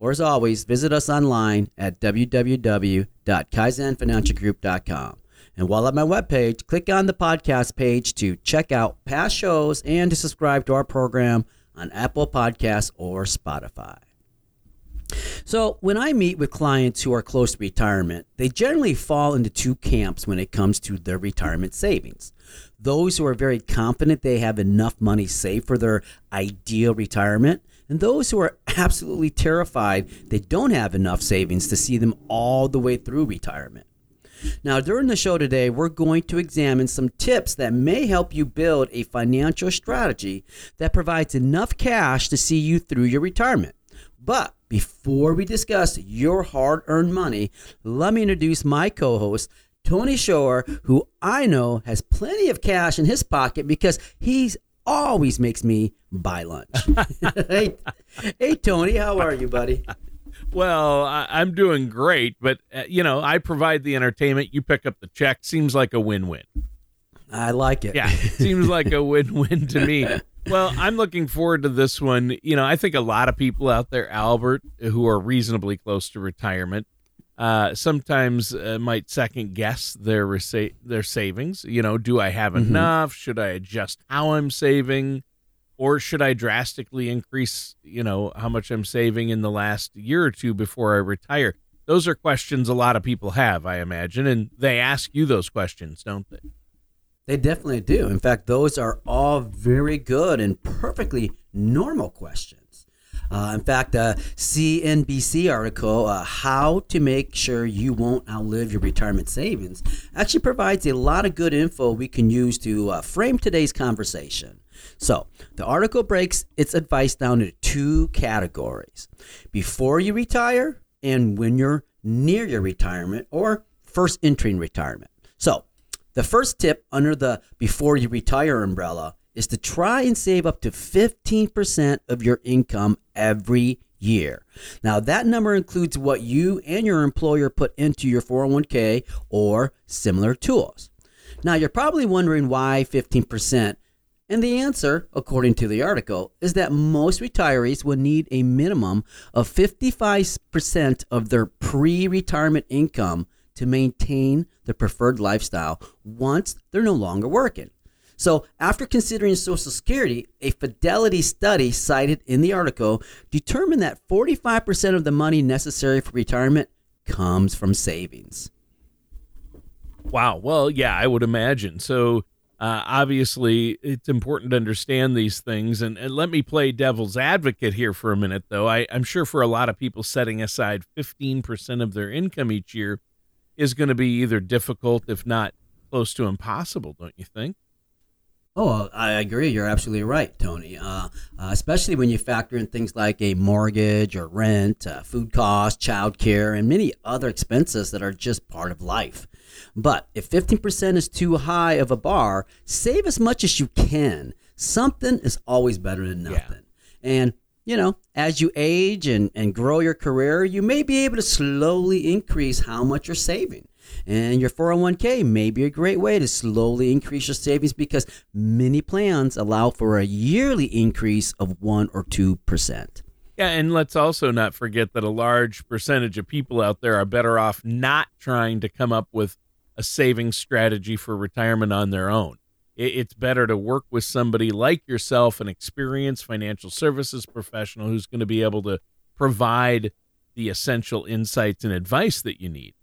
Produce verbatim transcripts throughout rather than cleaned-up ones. or as always, visit us online at w w w dot kaizen financial group dot com. And while at my webpage, click on the podcast page to check out past shows and to subscribe to our program on Apple Podcasts or Spotify. So when I meet with clients who are close to retirement, they generally fall into two camps when it comes to their retirement savings. Those who are very confident they have enough money saved for their ideal retirement, and those who are absolutely terrified they don't have enough savings to see them all the way through retirement. Now, during the show today, we're going to examine some tips that may help you build a financial strategy that provides enough cash to see you through your retirement. But before we discuss your hard-earned money, let me introduce my co-host, Tony Shore, who I know has plenty of cash in his pocket because he's always makes me buy lunch. hey, hey, Tony, how are you, buddy? Well, I, I'm doing great, but, uh, you know, I provide the entertainment. You pick up the check. Seems like a win-win. I like it. Yeah, seems like a win-win to me. Well, I'm looking forward to this one. You know, I think a lot of people out there, Albert, who are reasonably close to retirement, uh, sometimes uh, might second guess their resa- their savings. You know, do I have mm-hmm. enough? Should I adjust how I'm saving? Or should I drastically increase, you know, how much I'm saving in the last year or two before I retire? Those are questions a lot of people have, I imagine, and they ask you those questions, don't they? They definitely do. In fact, those are all very good and perfectly normal questions. Uh, in fact, a C N B C article, uh, How to Make Sure You Won't Outlive Your Retirement Savings, actually provides a lot of good info we can use to uh, frame today's conversation. So the article breaks its advice down into two categories: before you retire and when you're near your retirement or first entering retirement. So the first tip under the before you retire umbrella is to try and save up to fifteen percent of your income every year. Now, that number includes what you and your employer put into your four oh one k or similar tools. Now, you're probably wondering why fifteen percent. And the answer, according to the article, is that most retirees will need a minimum of fifty-five percent of their pre-retirement income to maintain their preferred lifestyle once they're no longer working. So after considering Social Security, a Fidelity study cited in the article determined that forty-five percent of the money necessary for retirement comes from savings. Wow. Well, yeah, I would imagine. So Uh, obviously, it's important to understand these things. And, and let me play devil's advocate here for a minute, though. I, I'm sure for a lot of people, setting aside fifteen percent of their income each year is going to be either difficult, if not close to impossible, don't you think? Oh, I agree. You're absolutely right, Tony, uh, uh, especially when you factor in things like a mortgage or rent, uh, food costs, childcare, and many other expenses that are just part of life. But if fifteen percent is too high of a bar, save as much as you can. Something is always better than nothing. Yeah. And, you know, as you age and, and grow your career, you may be able to slowly increase how much you're saving. And your four oh one k may be a great way to slowly increase your savings because many plans allow for a yearly increase of one or two percent. Yeah, and let's also not forget that a large percentage of people out there are better off not trying to come up with a savings strategy for retirement on their own. It's better to work with somebody like yourself, an experienced financial services professional who's going to be able to provide the essential insights and advice that you need.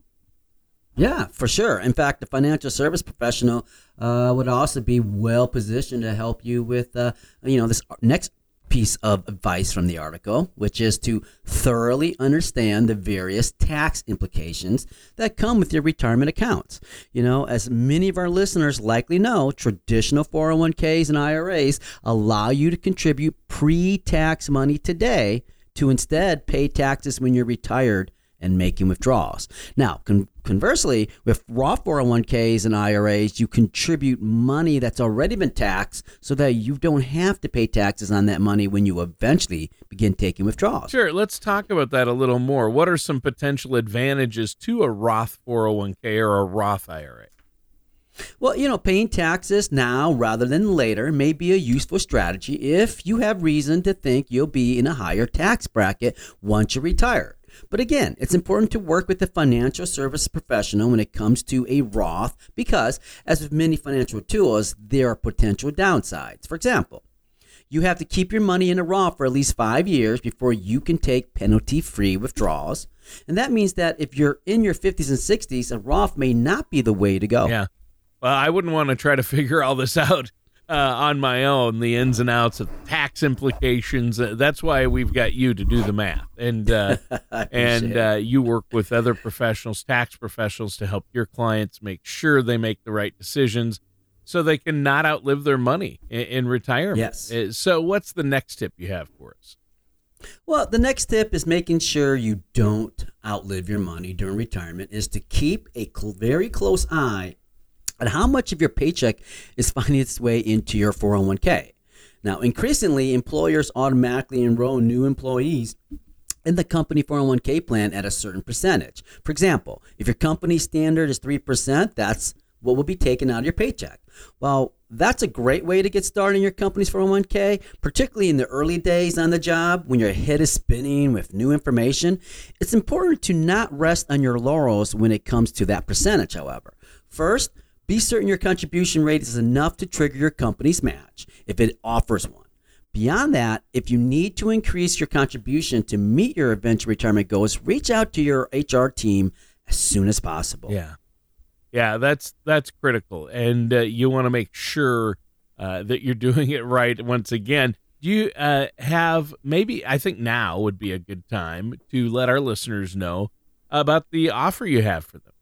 Yeah, for sure. In fact, the financial service professional uh, would also be well positioned to help you with, uh, you know, this next piece of advice from the article, which is to thoroughly understand the various tax implications that come with your retirement accounts. You know, as many of our listeners likely know, traditional four oh one k's and I R As allow you to contribute pre-tax money today to instead pay taxes when you're retired and making withdrawals. Now, con- conversely, with Roth four oh one k's and I R As, you contribute money that's already been taxed so that you don't have to pay taxes on that money when you eventually begin taking withdrawals. Sure. Let's talk about that a little more. What are some potential advantages to a Roth four oh one k or a Roth I R A? Well, you know, paying taxes now rather than later may be a useful strategy if you have reason to think you'll be in a higher tax bracket once you retire. But again, it's important to work with a financial service professional when it comes to a Roth because, as with many financial tools, there are potential downsides. For example, you have to keep your money in a Roth for at least five years before you can take penalty-free withdrawals. And that means that if you're in your fifties and sixties, a Roth may not be the way to go. Yeah. Well, I wouldn't want to try to figure all this out uh, on my own, the ins and outs of tax implications. Uh, that's why we've got you to do the math. And uh, and uh, you work with other professionals, tax professionals, to help your clients make sure they make the right decisions so they can not outlive their money in, in retirement. Yes. Uh, so what's the next tip you have for us? Well, the next tip is making sure you don't outlive your money during retirement is to keep a cl- very close eye and how much of your paycheck is finding its way into your four oh one k. Now, increasingly, employers automatically enroll new employees in the company four oh one k plan at a certain percentage. For example, if your company's standard is three percent, that's what will be taken out of your paycheck. Well, that's a great way to get started in your company's four oh one k, particularly in the early days on the job when your head is spinning with new information. It's important to not rest on your laurels when it comes to that percentage, however. First, be certain your contribution rate is enough to trigger your company's match if it offers one. Beyond that, if you need to increase your contribution to meet your eventual retirement goals, reach out to your H R team as soon as possible. Yeah, yeah, that's that's critical, and uh, you want to make sure uh, that you're doing it right. Once again, do you uh, have maybe? I think now would be a good time to let our listeners know about the offer you have for them.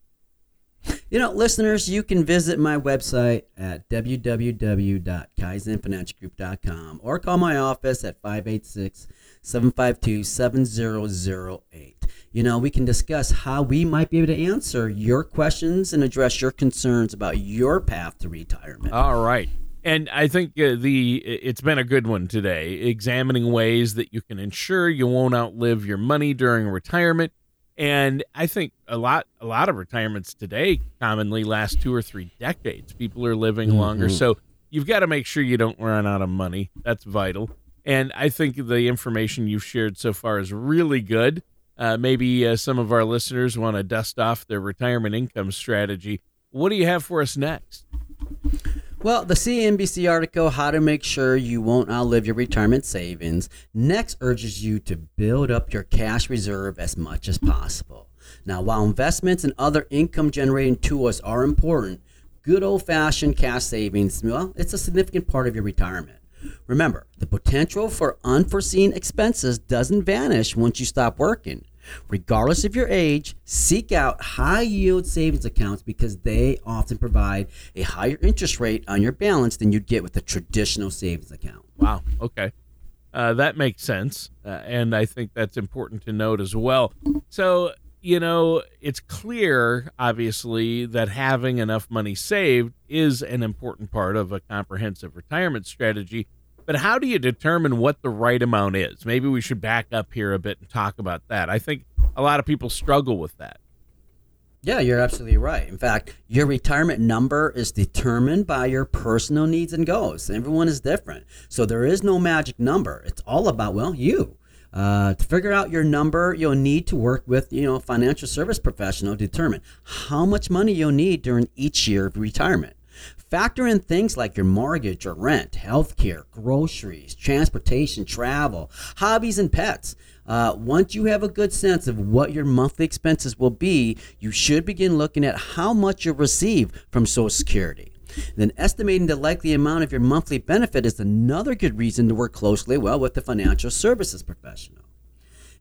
You know, listeners, you can visit my website at w w w dot kaizen financial group dot com or call my office at five eight six, seven five two, seven zero zero eight. You know, we can discuss how we might be able to answer your questions and address your concerns about your path to retirement. All right. And I think uh, the it's been a good one today, examining ways that you can ensure you won't outlive your money during retirement. And I think a lot a lot of retirements today commonly last two or three decades. People are living longer. Mm-hmm. So you've got to make sure you don't run out of money. That's vital. And I think the information you've shared so far is really good. Uh, maybe uh, some of our listeners want to dust off their retirement income strategy. What do you have for us next? Well, the C N B C article, How to Make Sure You Won't Outlive Your Retirement Savings, next urges you to build up your cash reserve as much as possible. Now, while investments and other income-generating tools are important, good old-fashioned cash savings, well, it's a significant part of your retirement. Remember, the potential for unforeseen expenses doesn't vanish once you stop working. Regardless of your age, seek out high-yield savings accounts because they often provide a higher interest rate on your balance than you'd get with a traditional savings account. Wow, okay. Uh, that makes sense, uh, and I think that's important to note as well. So, you know, it's clear, obviously, that having enough money saved is an important part of a comprehensive retirement strategy. But how do you determine what the right amount is? Maybe we should back up here a bit and talk about that. I think a lot of people struggle with that. Yeah, you're absolutely right. In fact, your retirement number is determined by your personal needs and goals. Everyone is different. So there is no magic number. It's all about, well, you. Uh, to figure out your number, you'll need to work with, you know, a financial service professional to determine how much money you'll need during each year of retirement. Factor in things like your mortgage or rent, healthcare, groceries, transportation, travel, hobbies, and pets. Uh, once you have a good sense of what your monthly expenses will be, you should begin looking at how much you'll receive from Social Security. Then estimating the likely amount of your monthly benefit is another good reason to work closely, well, with the financial services professional.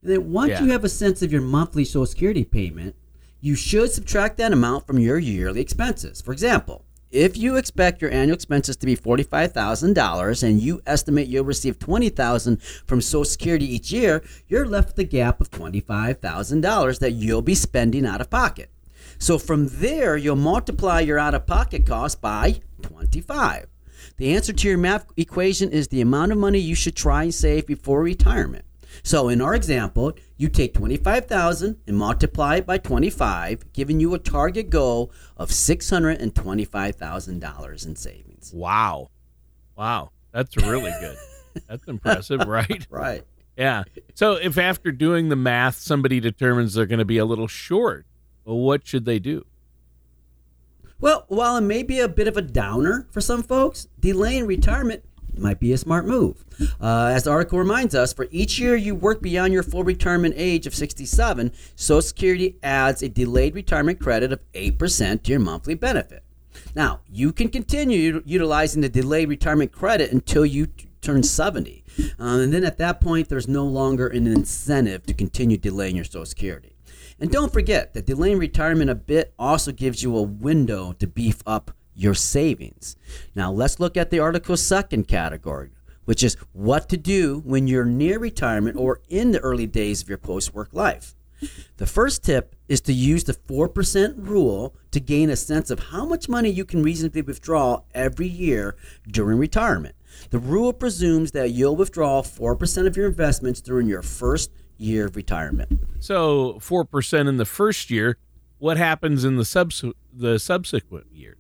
And then once yeah. you have a sense of your monthly Social Security payment, you should subtract that amount from your yearly expenses. For example, if you expect your annual expenses to be forty-five thousand dollars and you estimate you'll receive twenty thousand dollars from Social Security each year, you're left with a gap of twenty-five thousand dollars that you'll be spending out of pocket. So from there, you'll multiply your out-of-pocket cost by twenty-five. The answer to your math equation is the amount of money you should try and save before retirement. So in our example, you take twenty-five thousand dollars and multiply it by twenty-five, giving you a target goal of six hundred twenty-five thousand dollars in savings. Wow. Wow. That's really good. That's impressive, right? Right. Yeah. So if after doing the math, somebody determines they're going to be a little short, well, what should they do? Well, while it may be a bit of a downer for some folks, delaying retirement might be a smart move. Uh, as the article reminds us, for each year you work beyond your full retirement age of sixty-seven, Social Security adds a delayed retirement credit of eight percent to your monthly benefit. Now, you can continue utilizing the delayed retirement credit until you t- turn seventy. Um, and then at that point, there's no longer an incentive to continue delaying your Social Security. And don't forget that delaying retirement a bit also gives you a window to beef up your savings. Now let's look at the article's second category, which is what to do when you're near retirement or in the early days of your post-work life. The first tip is to use the four percent rule to gain a sense of how much money you can reasonably withdraw every year during retirement. The rule presumes that you'll withdraw four percent of your investments during your first year of retirement. So four percent in the first year, what happens in the subs- the subsequent years?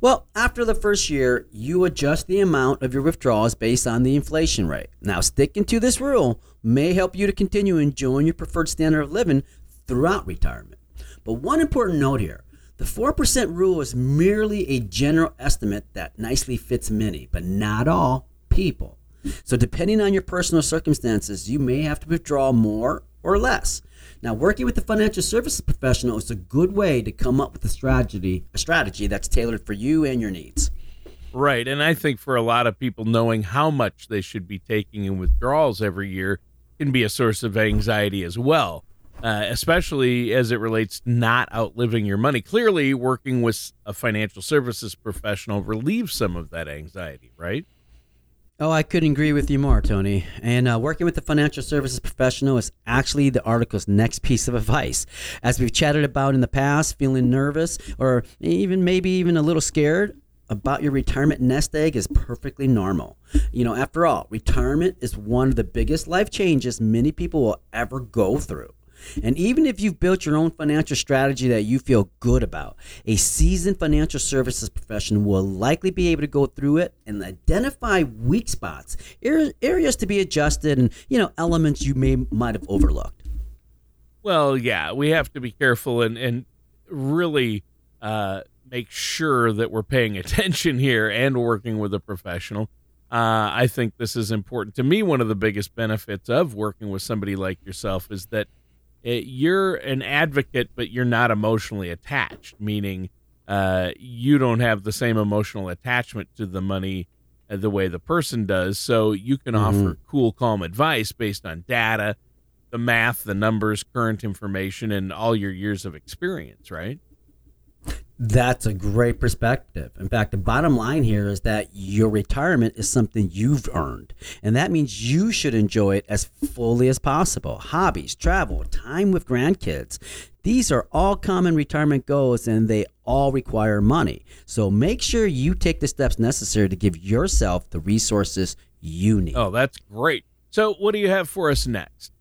Well, after the first year, you adjust the amount of your withdrawals based on the inflation rate. Now, sticking to this rule may help you to continue enjoying your preferred standard of living throughout retirement. But one important note here, the four percent rule is merely a general estimate that nicely fits many, but not all people. So depending on your personal circumstances, you may have to withdraw more or less. Now, working with the financial services professional is a good way to come up with a strategy, a strategy that's tailored for you and your needs. Right. And I think for a lot of people, knowing how much they should be taking in withdrawals every year can be a source of anxiety as well, uh, especially as it relates to not outliving your money. Clearly, working with a financial services professional relieves some of that anxiety, right? Oh, I couldn't agree with you more, Tony. And uh, working with the financial services professional is actually the article's next piece of advice. As we've chatted about in the past, feeling nervous or even maybe even a little scared about your retirement nest egg is perfectly normal. You know, after all, retirement is one of the biggest life changes many people will ever go through. And even if you've built your own financial strategy that you feel good about, a seasoned financial services professional will likely be able to go through it and identify weak spots, areas to be adjusted, and, you know, elements you may might have overlooked. Well, yeah, we have to be careful and, and really uh, make sure that we're paying attention here and working with a professional. Uh, I think this is important. To me, one of the biggest benefits of working with somebody like yourself is that It, you're an advocate, but you're not emotionally attached, meaning uh, you don't have the same emotional attachment to the money uh, the way the person does. So you can mm-hmm. offer cool, calm advice based on data, the math, the numbers, current information, and all your years of experience, right? That's a great perspective. In fact, the bottom line here is that your retirement is something you've earned, and that means you should enjoy it as fully as possible. Hobbies, travel, time with grandkids. These are all common retirement goals, and they all require money. So make sure you take the steps necessary to give yourself the resources you need. Oh, that's great. So what do you have for us next?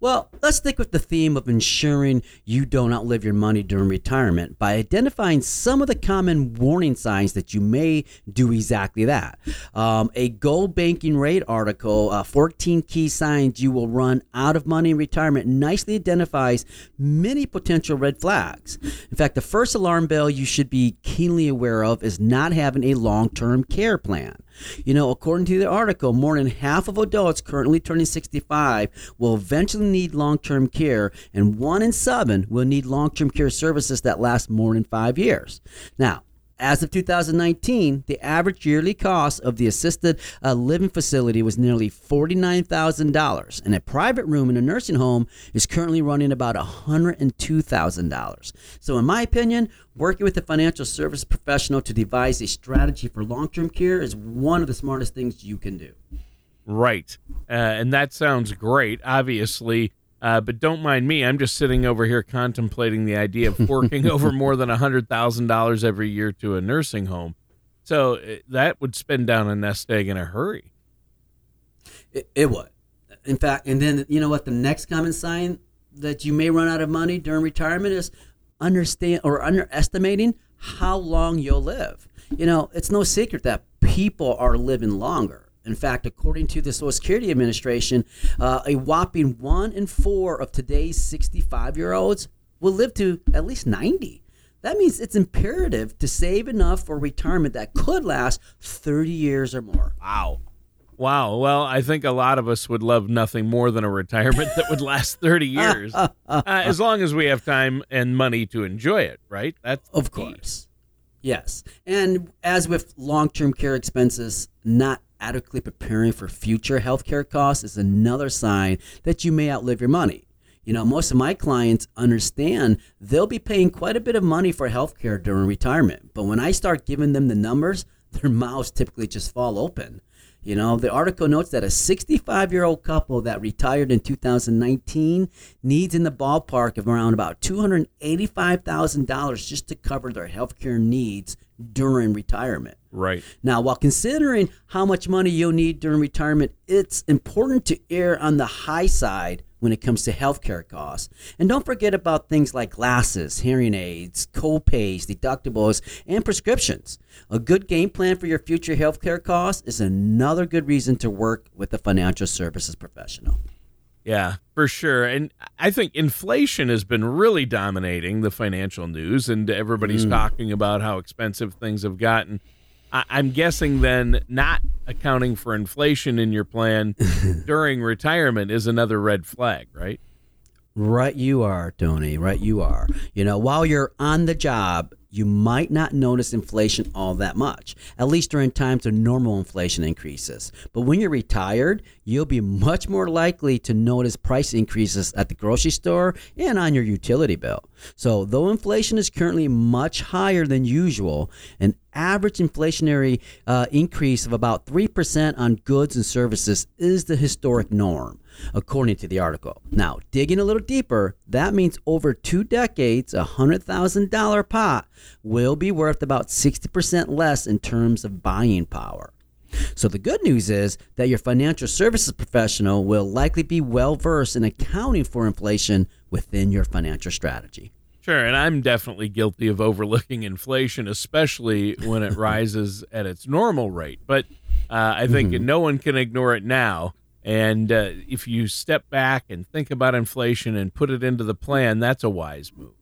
Well, let's stick with the theme of ensuring you don't outlive your money during retirement by identifying some of the common warning signs that you may do exactly that. Um, a Gold Banking Rate article, uh, fourteen Key Signs You Will Run Out of Money in Retirement, nicely identifies many potential red flags. In fact, the first alarm bell you should be keenly aware of is not having a long-term care plan. You know, according to the article, more than half of adults currently turning sixty-five will eventually need long-term care, and one in seven will need long-term care services that last more than five years. Now, as of two thousand nineteen, the average yearly cost of the assisted uh, living facility was nearly forty-nine thousand dollars, and a private room in a nursing home is currently running about one hundred two thousand dollars. So in my opinion, working with a financial service professional to devise a strategy for long-term care is one of the smartest things you can do. Right. Uh, and that sounds great, obviously. Uh, but don't mind me. I'm just sitting over here contemplating the idea of forking over more than one hundred thousand dollars every year to a nursing home. So that would spin down a nest egg in a hurry. It, it would. In fact, and then, you know what, the next common sign that you may run out of money during retirement is understand or underestimating how long you'll live. You know, it's no secret that people are living longer. In fact, according to the Social Security Administration, uh, a whopping one in four of today's sixty-five-year-olds will live to at least ninety. That means it's imperative to save enough for retirement that could last thirty years or more. Wow. Wow. Well, I think a lot of us would love nothing more than a retirement that would last thirty years, uh, uh, uh, uh, as long as we have time and money to enjoy it, right? That's Of course. Yes. And as with long-term care expenses, not adequately preparing for future healthcare costs is another sign that you may outlive your money. You know, most of my clients understand they'll be paying quite a bit of money for healthcare during retirement, but when I start giving them the numbers, their mouths typically just fall open. You know, the article notes that a sixty-five-year-old couple that retired in two thousand nineteen needs in the ballpark of around about two hundred eighty-five thousand dollars just to cover their healthcare needs during retirement. Right. Now, while considering how much money you'll need during retirement, it's important to err on the high side when it comes to healthcare costs. And don't forget about things like glasses, hearing aids, co-pays, deductibles, and prescriptions. A good game plan for your future healthcare costs is another good reason to work with a financial services professional. Yeah, for sure. And I think inflation has been really dominating the financial news, and everybody's mm. talking about how expensive things have gotten. I'm guessing then not accounting for inflation in your plan during retirement is another red flag, right? Right you are, Tony. Right you are. You know, while you're on the job, you might not notice inflation all that much, at least during times of normal inflation increases. But when you're retired, you'll be much more likely to notice price increases at the grocery store and on your utility bill. So though inflation is currently much higher than usual, an average inflationary uh, increase of about three percent on goods and services is the historic norm, according to the article. Now, digging a little deeper, that means over two decades, a one hundred thousand dollars pot will be worth about sixty percent less in terms of buying power. So the good news is that your financial services professional will likely be well-versed in accounting for inflation within your financial strategy. Sure, and I'm definitely guilty of overlooking inflation, especially when it rises at its normal rate. But uh, I think mm-hmm. no one can ignore it now. And uh, if you step back and think about inflation and put it into the plan, that's a wise move.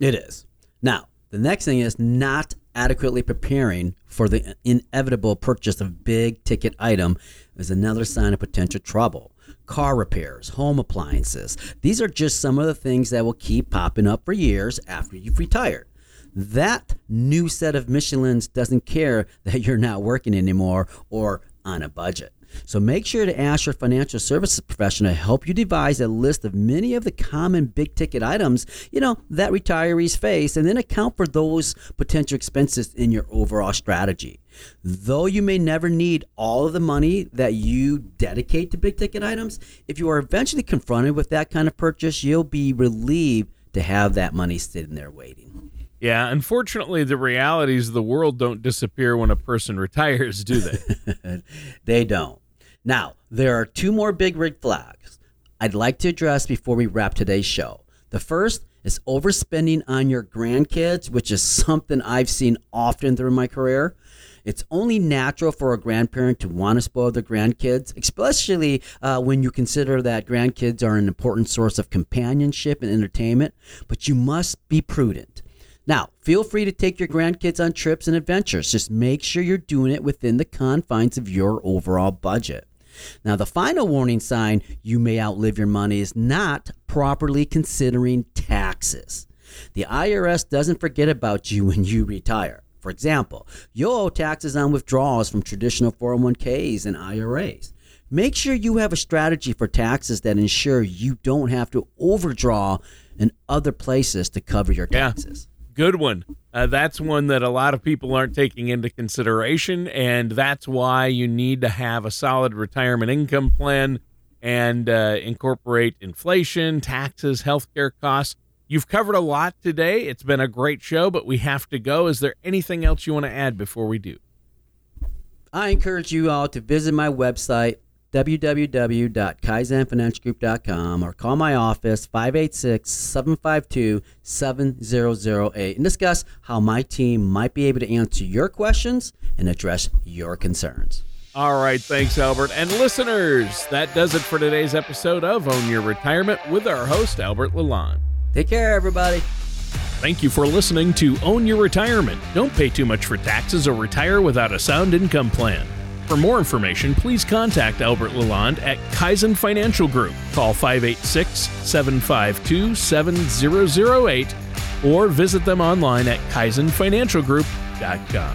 It is. Now, the next thing is not adequately preparing for the inevitable purchase of big ticket item is another sign of potential trouble. Car repairs, home appliances. These are just some of the things that will keep popping up for years after you've retired. That new set of Michelins doesn't care that you're not working anymore or on a budget. So make sure to ask your financial services professional to help you devise a list of many of the common big ticket items, you know, that retirees face, and then account for those potential expenses in your overall strategy. Though you may never need all of the money that you dedicate to big ticket items, if you are eventually confronted with that kind of purchase, you'll be relieved to have that money sitting there waiting. Yeah, unfortunately, the realities of the world don't disappear when a person retires, do they? They don't. Now, there are two more big red flags. I'd like to address before we wrap today's show. The first is overspending on your grandkids, which is something I've seen often through my career. It's only natural for a grandparent to want to spoil their grandkids, especially uh, when you consider that grandkids are an important source of companionship and entertainment, but you must be prudent. Now, feel free to take your grandkids on trips and adventures. Just make sure you're doing it within the confines of your overall budget. Now, the final warning sign you may outlive your money is not properly considering taxes. The I R S doesn't forget about you when you retire. For example, you'll owe taxes on withdrawals from traditional four oh one k's and I R As. Make sure you have a strategy for taxes that ensure you don't have to overdraw in other places to cover your taxes. Yeah, good one. Uh, that's one that a lot of people aren't taking into consideration, and that's why you need to have a solid retirement income plan and uh, incorporate inflation, taxes, healthcare costs. You've covered a lot today. It's been a great show, but we have to go. Is there anything else you want to add before we do? I encourage you all to visit my website, w w w dot kaizen financial group dot com, or call my office, five eight six, seven five two, seven zero zero eight, and discuss how my team might be able to answer your questions and address your concerns. All right, thanks, Albert. And listeners, that does it for today's episode of Own Your Retirement with our host, Albert Lalonde. Take care, everybody. Thank you for listening to Own Your Retirement. Don't pay too much for taxes or retire without a sound income plan. For more information, please contact Albert Lalonde at Kaizen Financial Group. Call five eight six, seven five two, seven zero zero eight or visit them online at kaizen financial group dot com.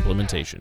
implementation.